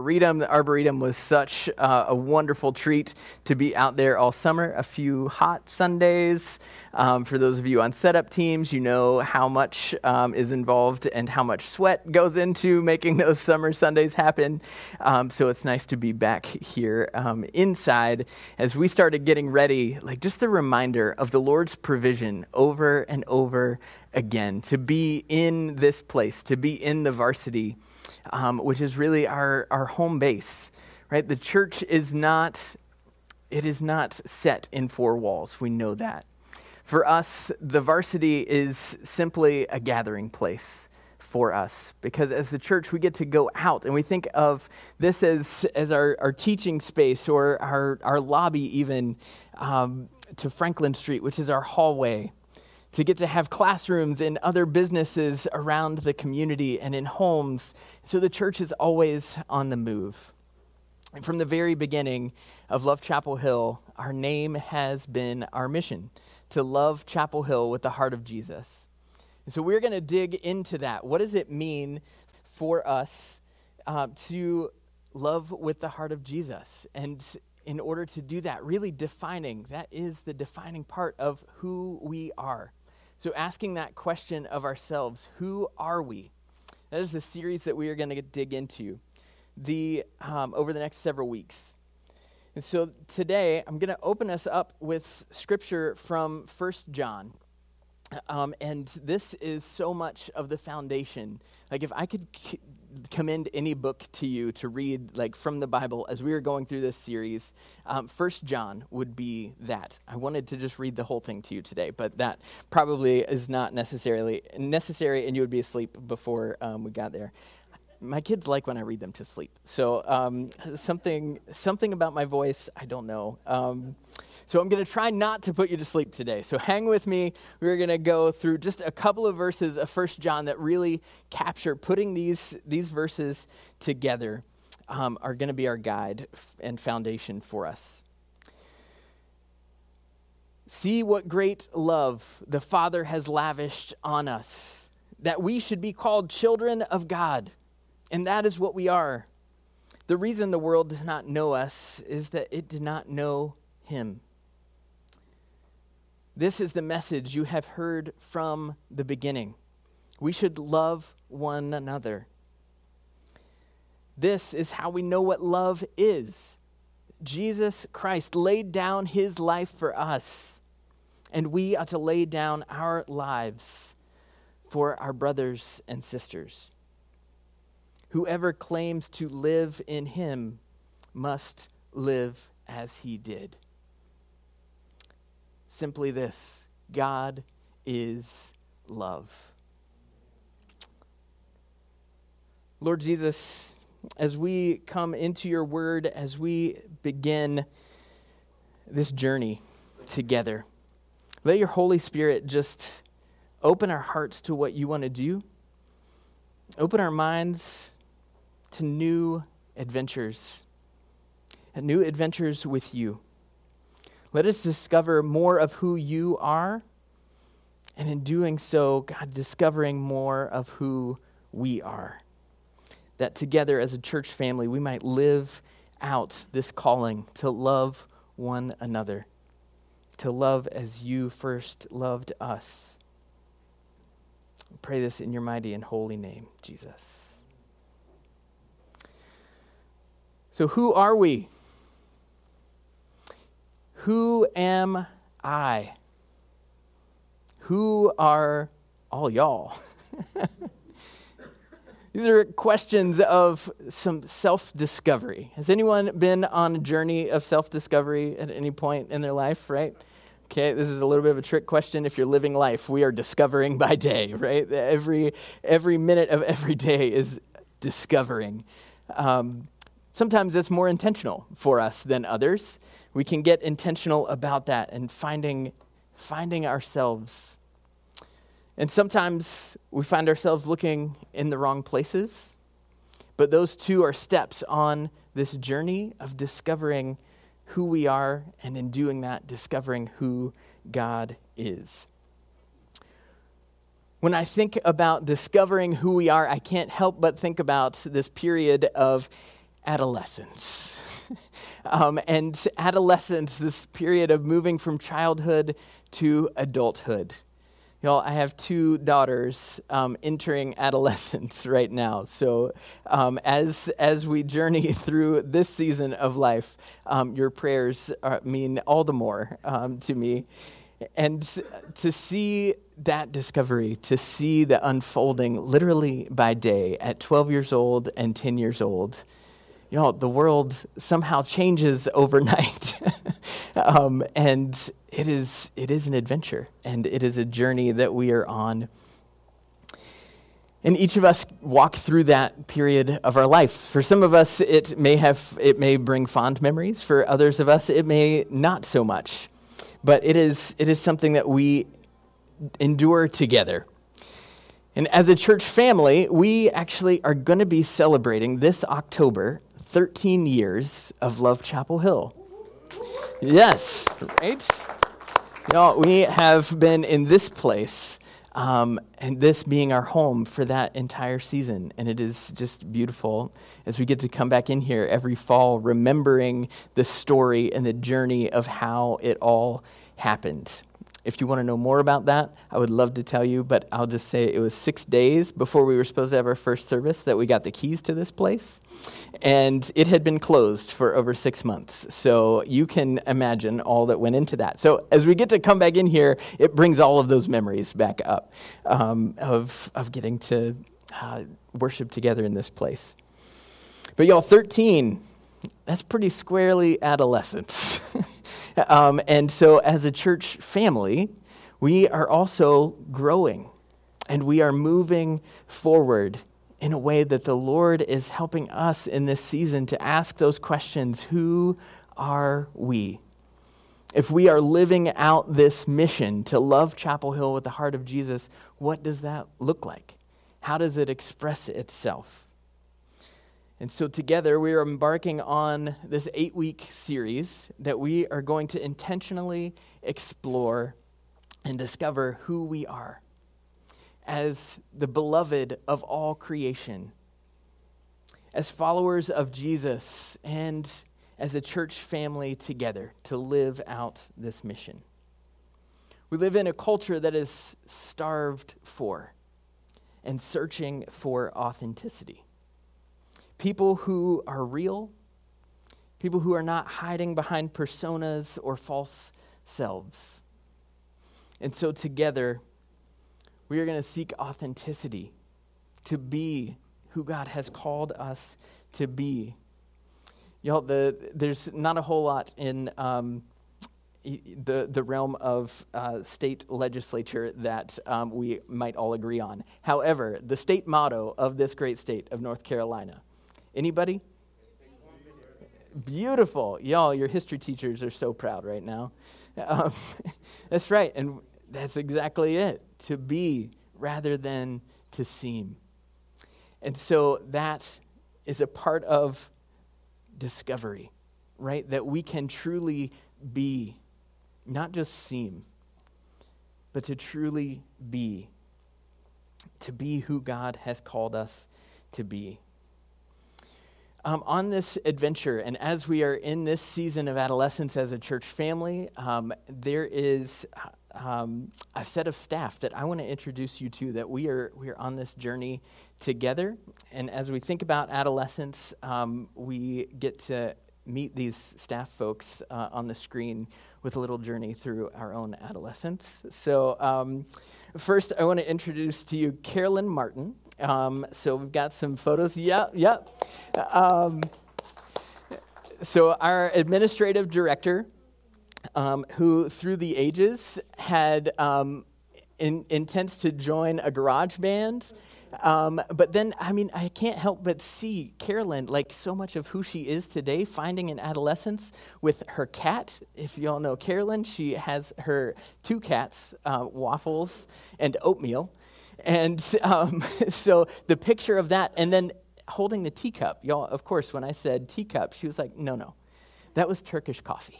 Arboretum. The Arboretum was such a wonderful treat to be out there all summer. A few hot Sundays. For those of you on setup teams, you know how much is involved and how much sweat goes into making those summer Sundays happen. So it's nice to be back here inside. As we started getting ready, like just the reminder of the Lord's provision over and over again, to be in this place, to be in the varsity. Which is really our home base, right? The church is not, it is not set in four walls. We know that. For us, the varsity is simply a gathering place for us, because as the church, we get to go out, and we think of this as our teaching space, or our lobby even, to Franklin Street, which is our hallway, to get to have classrooms in other businesses around the community and in homes. So the church is always on the move. And from the very beginning of Love Chapel Hill, our name has been our mission, to love Chapel Hill with the heart of Jesus. And so we're going to dig into that. What does it mean for us to love with the heart of Jesus? And in order to do that, really defining, that is the defining part of who we are. So asking that question of ourselves, who are we? That is the series that we are going to dig into over the next several weeks. And so today, I'm going to open us up with scripture from 1 John. And this is so much of the foundation. Like if I could commend any book to you to read, like from the Bible, as we were going through this series, 1 John would be that. I wanted to just read the whole thing to you today, but that probably is not necessarily necessary, and you would be asleep before we got there. My kids like when I read them to sleep, so something about my voice, I don't know. So I'm going to try not to put you to sleep today. So hang with me. We're going to go through just a couple of verses of 1 John that really capture putting these verses together are going to be our guide and foundation for us. See what great love the Father has lavished on us, that we should be called children of God. And that is what we are. The reason the world does not know us is that it did not know him. This is the message you have heard from the beginning. We should love one another. This is how we know what love is. Jesus Christ laid down his life for us, and we ought to lay down our lives for our brothers and sisters. Whoever claims to live in him must live as he did. Simply this, God is love. Lord Jesus, as we come into your word, as we begin this journey together, let your Holy Spirit just open our hearts to what you want to do. Open our minds to new adventures with you. Let us discover more of who you are, and in doing so, God, discovering more of who we are. That together as a church family, we might live out this calling to love one another, to love as you first loved us. I pray this in your mighty and holy name, Jesus. So who are we? Who am I? Who are all y'all? These are questions of some self-discovery. Has anyone been on a journey of self-discovery at any point in their life, right? Okay, this is a little bit of a trick question. If you're living life, we are discovering by day, right? Every minute of every day is discovering. Sometimes that's more intentional for us than others. We can get intentional about that and finding ourselves. And sometimes we find ourselves looking in the wrong places, but those two are steps on this journey of discovering who we are, and in doing that, discovering who God is. When I think about discovering who we are, I can't help but think about this period of adolescence. And adolescence, this period of moving from childhood to adulthood. Y'all, I have two daughters entering adolescence right now. So as we journey through this season of life, your prayers mean all the more to me. And to see that discovery, to see the unfolding literally by day at 12 years old and 10 years old, y'all, the world somehow changes overnight. And it is an adventure, and it is a journey that we are on. And each of us walk through that period of our life. For some of us, it may bring fond memories. For others of us, it may not so much. But it is something that we endure together. And as a church family, we actually are going to be celebrating this October 13 years of Love Chapel Hill. Yes, right? Y'all, we have been in this place, and this being our home for that entire season, and it is just beautiful as we get to come back in here every fall, remembering the story and the journey of how it all happened. If you want to know more about that, I would love to tell you, but I'll just say it was 6 days before we were supposed to have our first service that we got the keys to this place, and it had been closed for over 6 months. So you can imagine all that went into that. So as we get to come back in here, it brings all of those memories back up of getting to worship together in this place. But y'all, 13, that's pretty squarely adolescence. And so as a church family, we are also growing, and we are moving forward in a way that the Lord is helping us in this season to ask those questions. Who are we? If we are living out this mission to love Chapel Hill with the heart of Jesus, what does that look like? How does it express itself? And so together we are embarking on this 8-week series that we are going to intentionally explore and discover who we are as the beloved of all creation, as followers of Jesus, and as a church family together to live out this mission. We live in a culture that is starved for and searching for authenticity. People who are real, people who are not hiding behind personas or false selves. And so together, we are going to seek authenticity to be who God has called us to be. Y'all, there's not a whole lot in the realm of state legislature that we might all agree on. However, the state motto of this great state of North Carolina, anybody? Beautiful. Y'all, your history teachers are so proud right now. That's right, and that's exactly it, to be rather than to seem. And so that is a part of discovery, right? That we can truly be, not just seem, but to truly be, to be who God has called us to be. On this adventure, and as we are in this season of adolescence as a church family, there is a set of staff that I want to introduce you to, that we are on this journey together. And as we think about adolescence, we get to meet these staff folks on the screen with a little journey through our own adolescence. So first, I want to introduce to you Carolyn Martin. So we've got some photos. Yep. So our administrative director, who through the ages had intends to join a garage band. But then, I can't help but see Carolyn, like so much of who she is today, finding an adolescence with her cat. If you all know Carolyn, she has her two cats, Waffles and Oatmeal. And so the picture of that, and then holding the teacup. Y'all, of course, when I said teacup, she was like, no, that was Turkish coffee.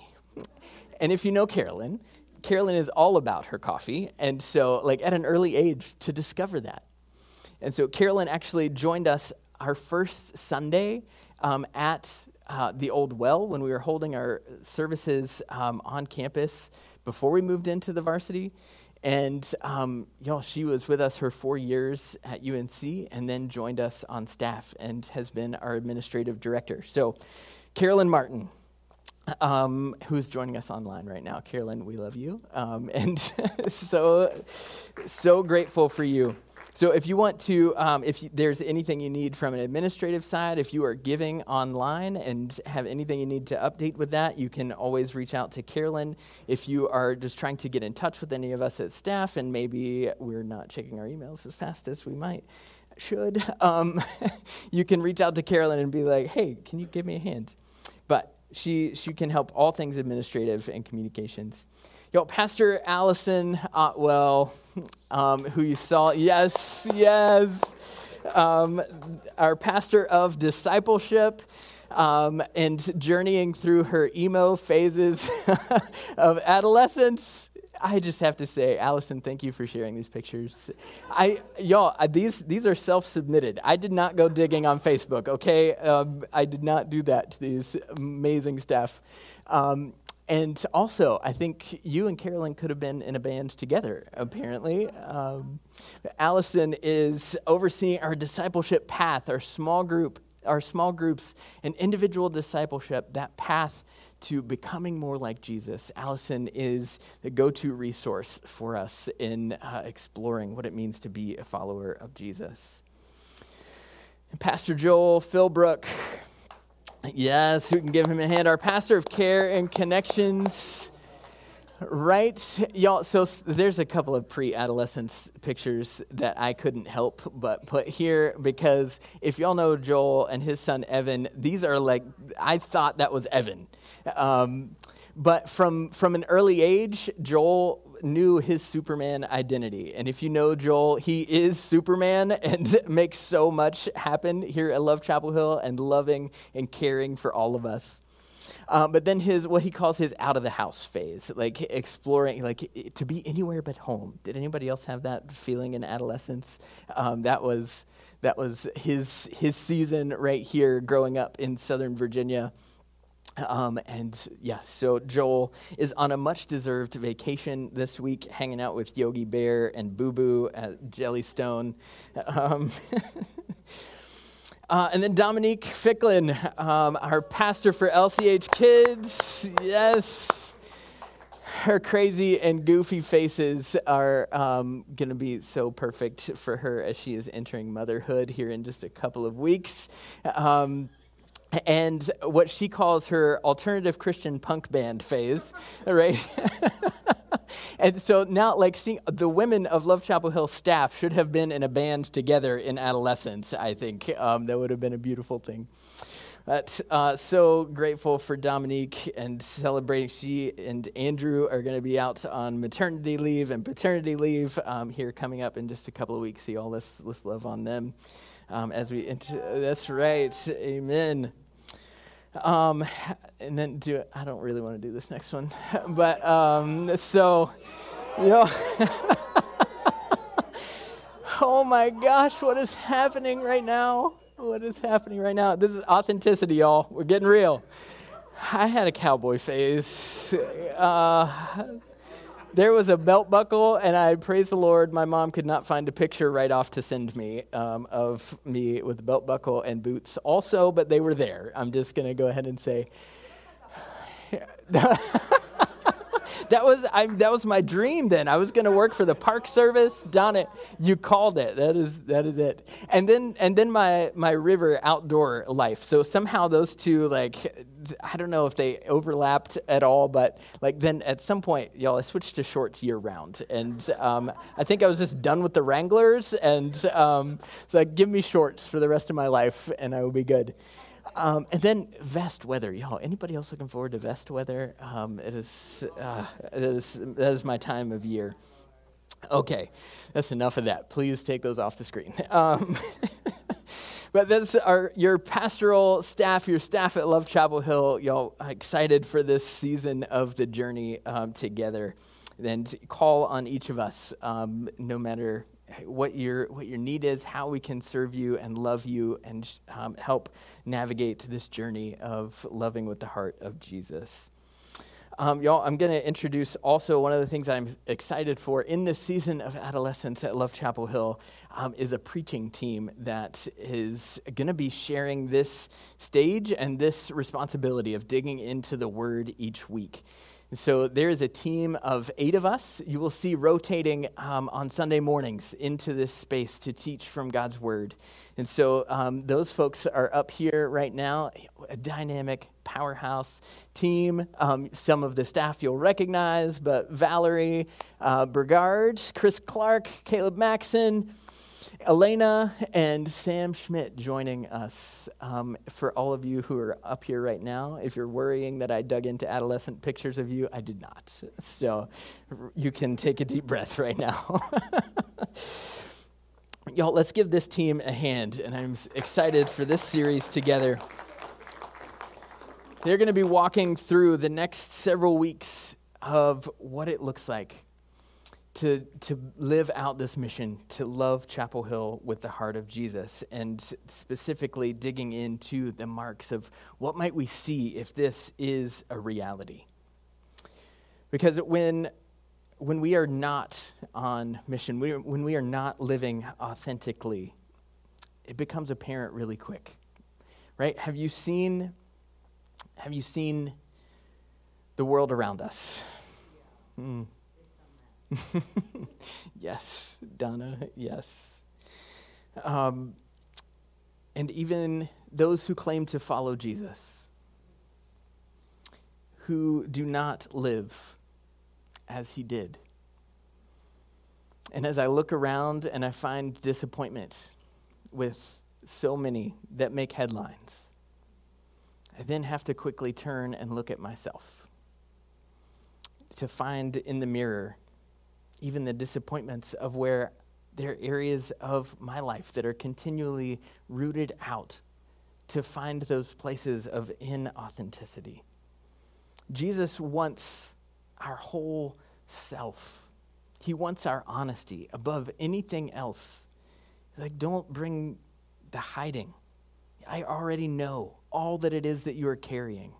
And if you know Carolyn, Carolyn is all about her coffee. And so like at an early age to discover that. And so Carolyn actually joined us our first Sunday at the Old Well when we were holding our services on campus before we moved into the varsity. And y'all, she was with us her 4 years at UNC and then joined us on staff and has been our administrative director. So Carolyn Martin, who's joining us online right now. Carolyn, we love you. And so grateful for you. So if you want to, there's anything you need from an administrative side, if you are giving online and have anything you need to update with that, you can always reach out to Carolyn. If you are just trying to get in touch with any of us as staff, and maybe we're not checking our emails as fast as we should, you can reach out to Carolyn and be like, hey, can you give me a hand? But she can help all things administrative and communications. Yo, Pastor Allison Otwell, who you saw, yes, our pastor of discipleship and journeying through her emo phases of adolescence. I just have to say, Allison, thank you for sharing these pictures. These are self-submitted. I did not go digging on Facebook, okay? I did not do that to these amazing staff. And also, I think you and Carolyn could have been in a band together, apparently. Allison is overseeing our discipleship path, our small groups, and individual discipleship, that path to becoming more like Jesus. Allison is the go-to resource for us in exploring what it means to be a follower of Jesus. And Pastor Joel Philbrook, yes, we can give him a hand. Our pastor of care and connections, right? Y'all, so there's a couple of pre-adolescence pictures that I couldn't help but put here, because if y'all know Joel and his son Evan, these are like, I thought that was Evan. But from an early age, Joel knew his Superman identity. And if you know Joel, he is Superman and makes so much happen here at Love Chapel Hill and loving and caring for all of us. But then what he calls his out of the house phase, like exploring, like to be anywhere but home. Did anybody else have that feeling in adolescence? That was his season right here growing up in Southern Virginia. So Joel is on a much-deserved vacation this week, hanging out with Yogi Bear and Boo Boo at Jellystone. And then Dominique Ficklin, our pastor for LCH Kids. Yes. Her crazy and goofy faces are going to be so perfect for her as she is entering motherhood here in just a couple of weeks. And what she calls her alternative Christian punk band phase, right? And so now, like, seeing the women of Love Chapel Hill staff should have been in a band together in adolescence, I think. That would have been a beautiful thing. But so grateful for Dominique and celebrating. She and Andrew are going to be out on maternity leave and paternity leave here coming up in just a couple of weeks. So y'all, let's love on them. That's right. Amen. And then I don't really want to do this next one, but oh my gosh, what is happening right now? This is authenticity, y'all. We're getting real. I had a cowboy phase. There was a belt buckle, and I praise the Lord, my mom could not find a picture right off to send me of me with a belt buckle and boots also, but they were there. I'm just going to go ahead and say, that was my dream then. I was going to work for the Park Service. Done it. You called it. That is it. And then my river outdoor life. So somehow those two, like, I don't know if they overlapped at all, but like then at some point, y'all, I switched to shorts year round. And I think I was just done with the Wranglers. And it's like, give me shorts for the rest of my life and I will be good. And then vest weather, y'all. Anybody else looking forward to vest weather? That is my time of year. Okay, that's enough of that. Please take those off the screen. But that's your pastoral staff, your staff at Love Chapel Hill. Y'all, excited for this season of the journey together. And call on each of us, no matter what your need is, how we can serve you and love you, and help navigate this journey of loving with the heart of Jesus. Y'all, I'm going to introduce also one of the things I'm excited for in this season of adolescence at Love Chapel Hill is a preaching team that is going to be sharing this stage and this responsibility of digging into the Word each week. So there is a team of 8 of us you will see rotating on Sunday mornings into this space to teach from God's Word. And so those folks are up here right now, a dynamic powerhouse team. Some of the staff you'll recognize, but Valerie Burgard, Chris Clark, Caleb Maxson, Elena, and Sam Schmidt joining us. For all of you who are up here right now, if you're worrying that I dug into adolescent pictures of you, I did not. So you can take a deep breath right now. Y'all, let's give this team a hand, and I'm excited for this series together. They're going to be walking through the next several weeks of what it looks like to live out this mission, to love Chapel Hill with the heart of Jesus, and specifically digging into the marks of what might we see if this is a reality. Because when we are not on mission, when we are not living authentically, it becomes apparent really quick, right? Have you seen the world around us? Mm. Yes, Donna, yes. And even those who claim to follow Jesus, who do not live as he did. And as I look around and I find disappointment with so many that make headlines, I then have to quickly turn and look at myself to find in the mirror even the disappointments of where there are areas of my life that are continually rooted out, to find those places of inauthenticity. Jesus wants our whole self. He wants our honesty above anything else. Like, don't bring the hiding. I already know all that it is that you are carrying.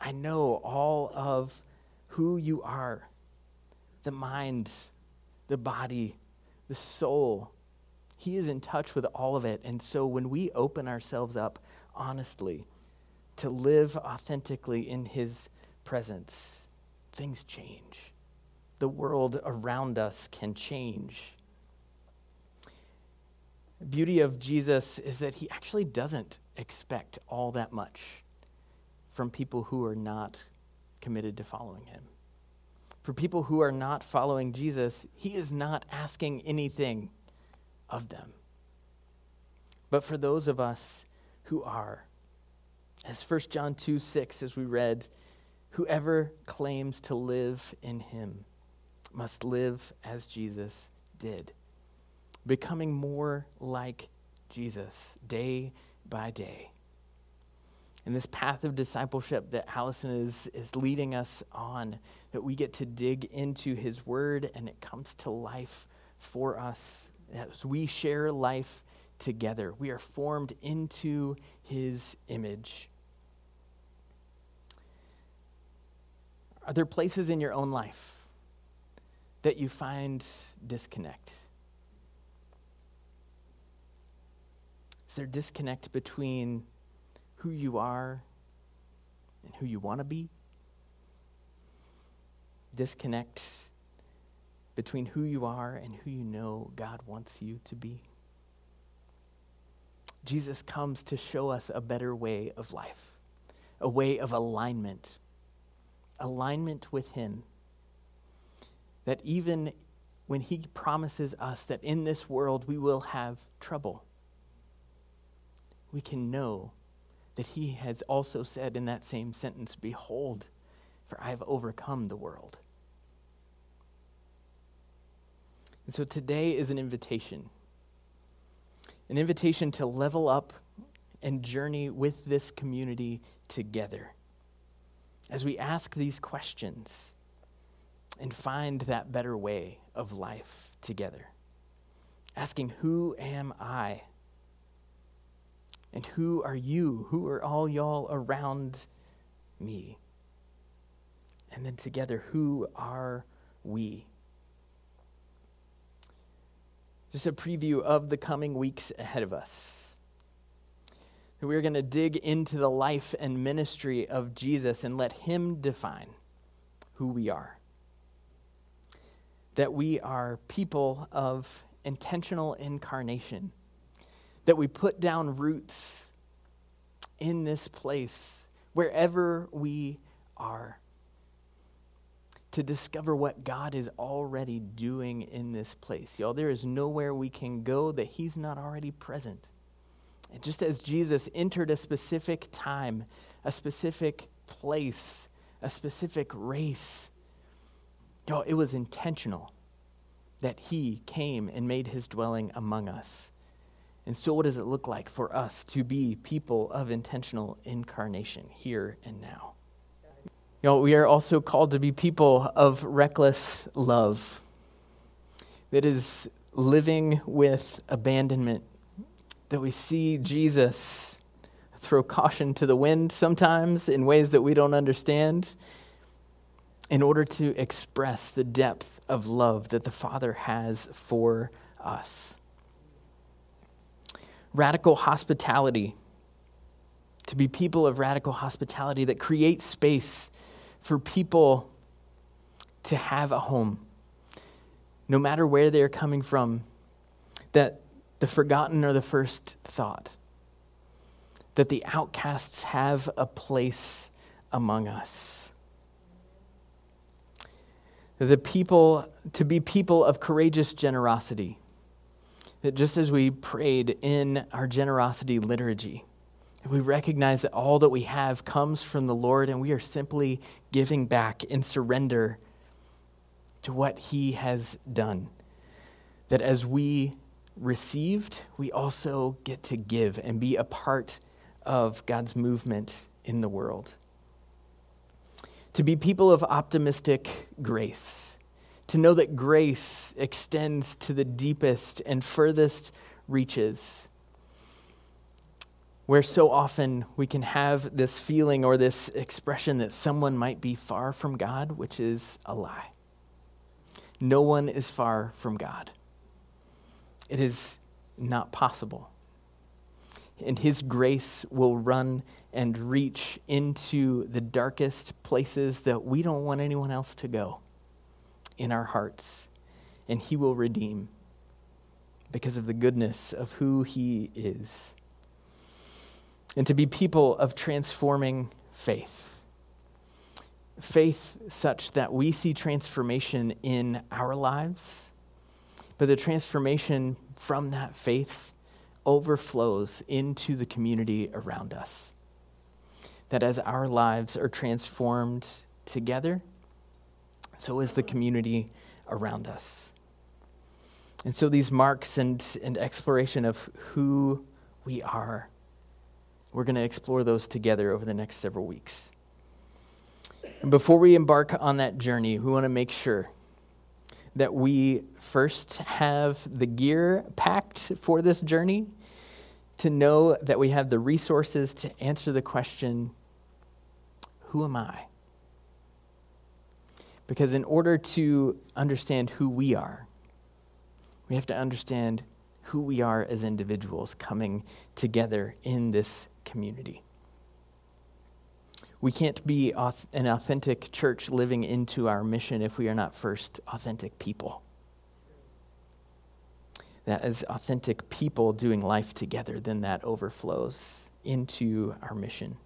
I know all of who you are. The mind, the body, the soul. He is in touch with all of it. And so when we open ourselves up honestly to live authentically in his presence, things change. The world around us can change. The beauty of Jesus is that he actually doesn't expect all that much from people who are not committed to following him. For people who are not following Jesus, he is not asking anything of them. But for those of us who are, as 1 John 2:6, as we read, whoever claims to live in him must live as Jesus did, becoming more like Jesus day by day. And this path of discipleship that Allison is leading us on, that we get to dig into his word, and it comes to life for us as we share life together. We are formed into his image. Are there places in your own life that you find disconnect? Is there disconnect between who you are and who you want to be? Disconnect between who you are and who you know God wants you to be. Jesus comes to show us a better way of life, a way of alignment with him, that even when he promises us that in this world we will have trouble, we can know that he has also said in that same sentence, behold, for I have overcome the world. And so today is an invitation to level up and journey with this community together as we ask these questions and find that better way of life together. asking, who am I? And who are you? Who are all y'all around me? And then together, who are we? Just a preview of the coming weeks ahead of us. We're going to dig into the life and ministry of Jesus and let him define who we are. That we are people of intentional incarnation. That we put down roots in this place, wherever we are, to discover what God is already doing in this place. Y'all, there is nowhere we can go that he's not already present. And just as Jesus entered a specific time, a specific place, a specific race, y'all, it was intentional that he came and made his dwelling among us. And so what does it look like for us to be people of intentional incarnation here and now? You know, we are also called to be people of reckless love. That is living with abandonment. That we see Jesus throw caution to the wind sometimes in ways that we don't understand in order to express the depth of love that the Father has for us. Radical hospitality. To be people of radical hospitality that create space for people to have a home, no matter where they're coming from, that the forgotten are the first thought, that the outcasts have a place among us. The people, to be people of courageous generosity, that just as we prayed in our generosity liturgy, we recognize that all that we have comes from the Lord, and we are simply giving back in surrender to what he has done. That as we received, we also get to give and be a part of God's movement in the world. To be people of optimistic grace, to know that grace extends to the deepest and furthest reaches, where so often we can have this feeling or this expression that someone might be far from God, which is a lie. No one is far from God. It is not possible. And his grace will run and reach into the darkest places that we don't want anyone else to go in our hearts. And he will redeem because of the goodness of who he is. And to be people of transforming faith. Faith such that we see transformation in our lives, but the transformation from that faith overflows into the community around us. That as our lives are transformed together, so is the community around us. And so these marks and exploration of who we are, we're going to explore those together over the next several weeks. And before we embark on that journey, we want to make sure that we first have the gear packed for this journey, to know that we have the resources to answer the question, who am I? Because in order to understand who we are, we have to understand who we are as individuals coming together in this community. We can't be an authentic church living into our mission if we are not first authentic people. That as authentic people doing life together, then that overflows into our mission.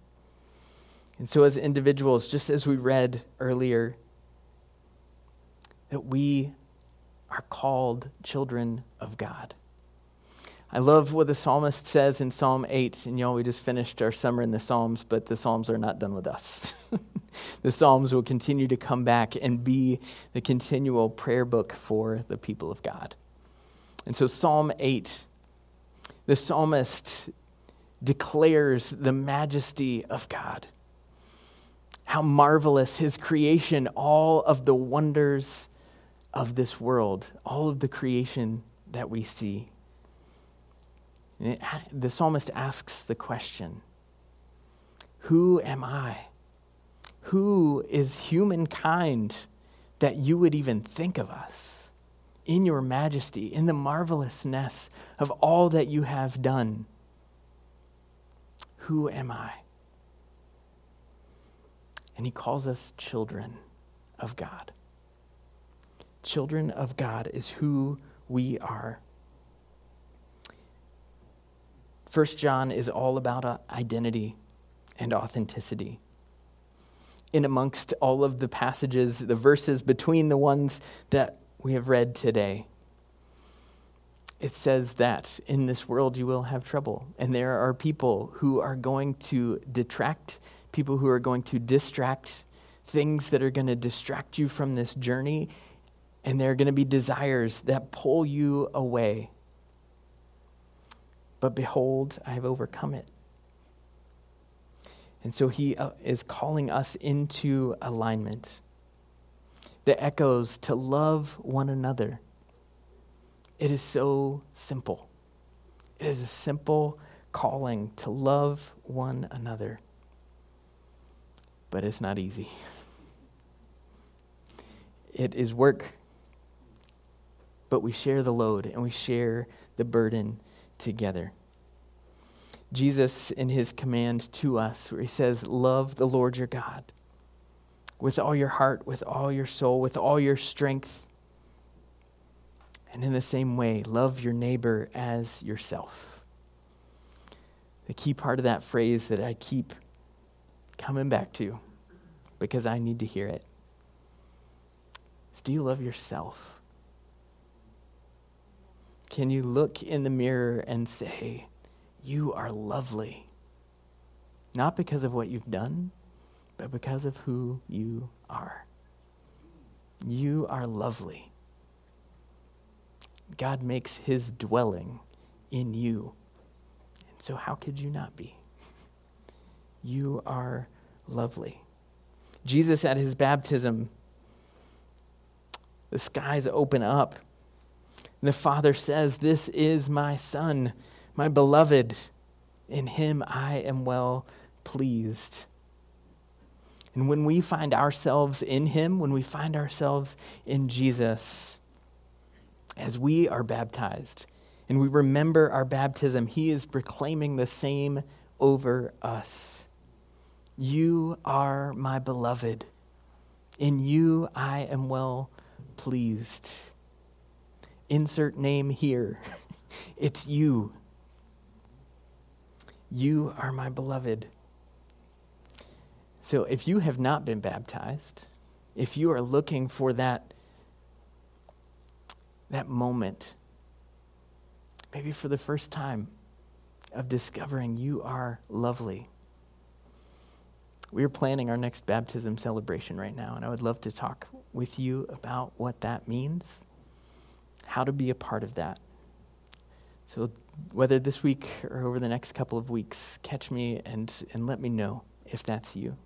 And so as individuals, just as we read earlier, that we are called children of God. I love what the psalmist says in Psalm 8, and y'all, we just finished our summer in the Psalms, but the Psalms are not done with us. The Psalms will continue to come back and be the continual prayer book for the people of God. And so Psalm 8, the psalmist declares the majesty of God, how marvelous his creation, all of the wonders of this world, all of the creation that we see. The psalmist asks the question, who am I? Who is humankind that you would even think of us? In your majesty, in the marvelousness of all that you have done, who am I? And he calls us children of God. Children of God is who we are. 1 John is all about identity and authenticity. In amongst all of the passages, the verses between the ones that we have read today, it says that in this world you will have trouble. And there are people who are going to detract, people who are going to distract, things that are going to distract you from this journey, and there are going to be desires that pull you away. But behold, I have overcome it. And so he is calling us into alignment. The echoes to love one another. It is so simple. It is a simple calling to love one another. But it's not easy. It is work. But we share the load and we share the burden together. Jesus, in his command to us, where he says, love the Lord your God with all your heart, with all your soul, with all your strength. And in the same way, love your neighbor as yourself. The key part of that phrase that I keep coming back to, because I need to hear it, is, do you love yourself? Can you look in the mirror and say, you are lovely, not because of what you've done, but because of who you are. You are lovely. God makes his dwelling in you. And so how could you not be? You are lovely. Jesus at his baptism, the skies open up. And the Father says, this is my Son, my beloved, in him I am well pleased. And when we find ourselves in him, when we find ourselves in Jesus, as we are baptized and we remember our baptism, he is proclaiming the same over us. You are my beloved. In you I am well pleased. Insert name here. It's you. You are my beloved. So if you have not been baptized, if you are looking for that moment, maybe for the first time, of discovering you are lovely, we are planning our next baptism celebration right now, and I would love to talk with you about what that means, how to be a part of that. So whether this week or over the next couple of weeks, catch me and let me know if that's you.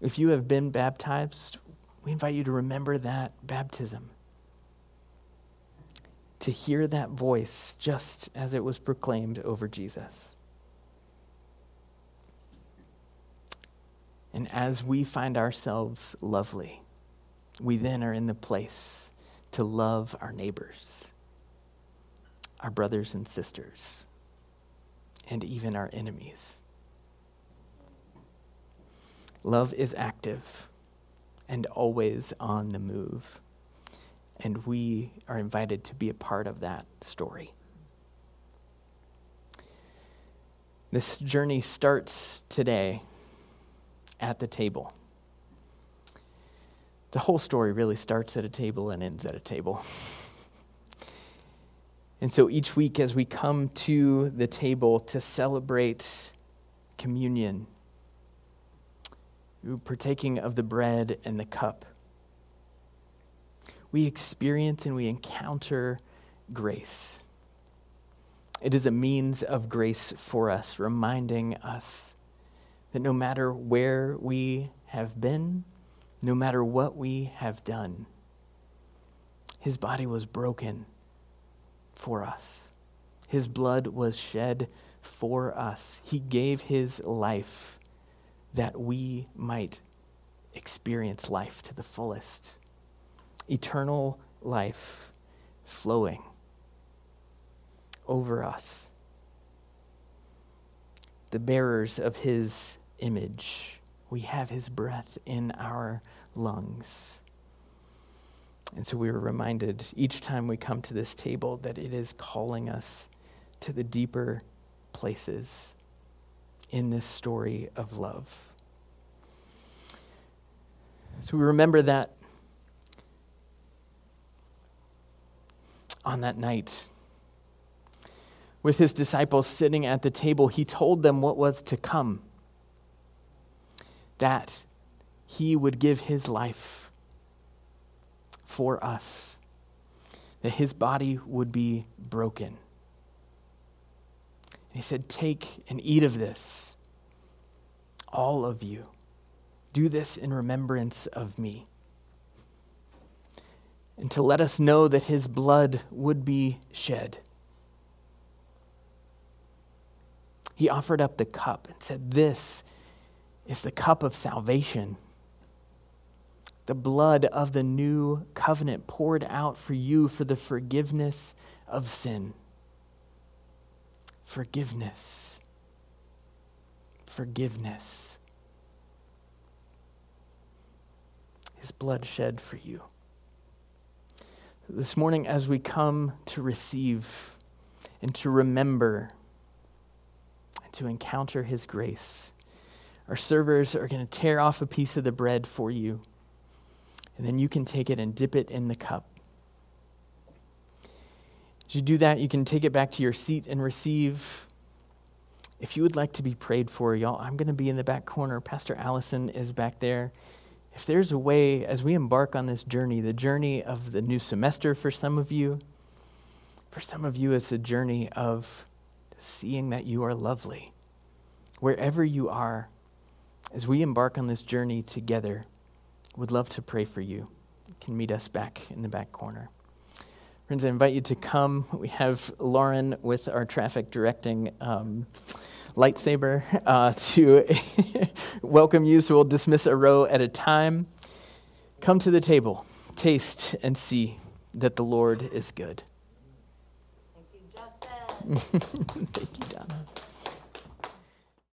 If you have been baptized, we invite you to remember that baptism, to hear that voice just as it was proclaimed over Jesus. And as we find ourselves lovely, we then are in the place to love our neighbors, our brothers and sisters, and even our enemies. Love is active and always on the move, and we are invited to be a part of that story. This journey starts today at the table. The whole story really starts at a table and ends at a table. And so each week as we come to the table to celebrate communion, partaking of the bread and the cup, we experience and we encounter grace. It is a means of grace for us, reminding us that no matter where we have been, no matter what we have done, his body was broken for us. His blood was shed for us. He gave his life that we might experience life to the fullest. Eternal life flowing over us. The bearers of his image. We have his breath in our lungs. And so we were reminded each time we come to this table that it is calling us to the deeper places in this story of love. So we remember that on that night, with his disciples sitting at the table, he told them what was to come, that he would give his life for us, that his body would be broken. He said, "Take and eat of this, all of you. Do this in remembrance of me." And to let us know that his blood would be shed, he offered up the cup and said, "This is the cup of salvation, the blood of the new covenant poured out for you for the forgiveness of sin." Forgiveness. Forgiveness. His blood shed for you. This morning, as we come to receive and to remember and to encounter his grace, our servers are going to tear off a piece of the bread for you, and then you can take it and dip it in the cup. As you do that, you can take it back to your seat and receive. If you would like to be prayed for, y'all, I'm going to be in the back corner. Pastor Allison is back there. If there's a way, as we embark on this journey, the journey of the new semester for some of you it's a journey of seeing that you are lovely. Wherever you are, as we embark on this journey together, would love to pray for you. You can meet us back in the back corner. Friends, I invite you to come. We have Lauren with our traffic directing lightsaber to welcome you, so we'll dismiss a row at a time. Come to the table, taste, and see that the Lord is good. Thank you, Justin. Thank you, Donna.